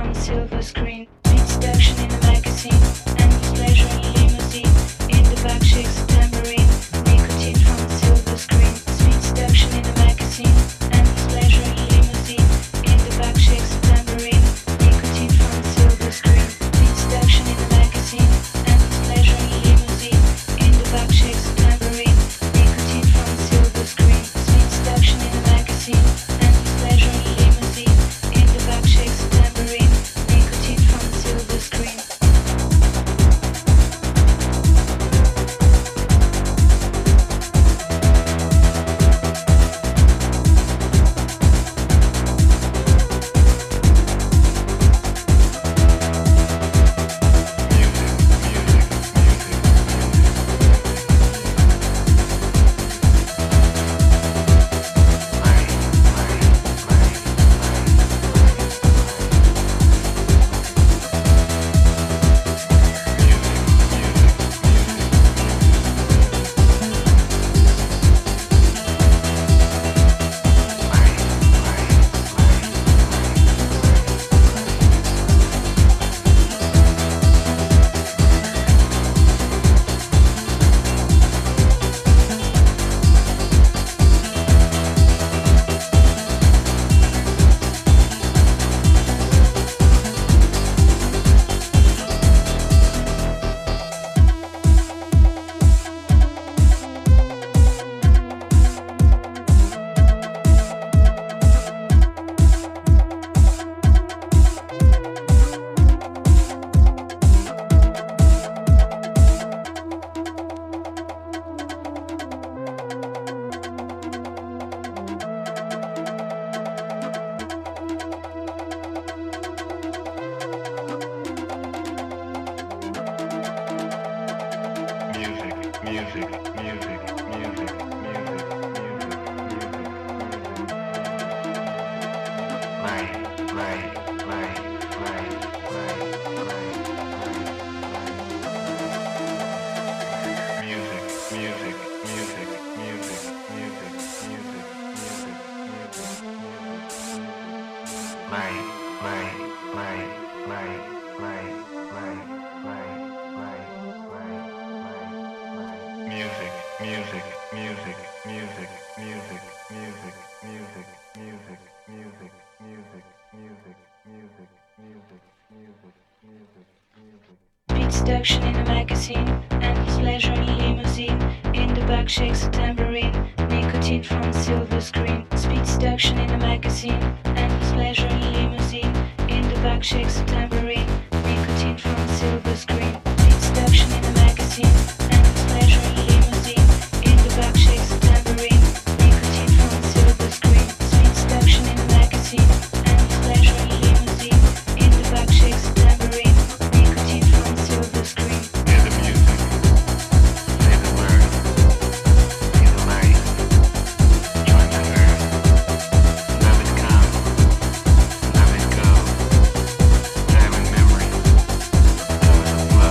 from a silver screen. Meat seduction in a magazine, endless pleasure in a limousine. In the back shakes a tambourine. Nicotine from a silver screen. Meat seduction in a magazine, endless pleasure in a limousine. In the back shakes a tambourine. Nicotine from a silver screen. Meat seduction in a magazine, endless pleasure in a limousine. In the back shakes a tambourine. Nicotine from a silver screen. Meat seduction in a magazine. Meat seduction in a magazine, endless pleasure in a limousine. In the back shakes a tambourine, nicotine from a silver screen. Meat seduction in a magazine, endless pleasure in a limousine. In the back shakes a tambourine, nicotine from a silver screen. Meat seduction in a magazine, endless pleasure in a limousine. In the back shakes a tambourine, nicotine from a silver screen. Meat seduction in a magazine, endless pleasure in a limousine. In the back shakes a tambourine, nicotine from a silver screen. Wow.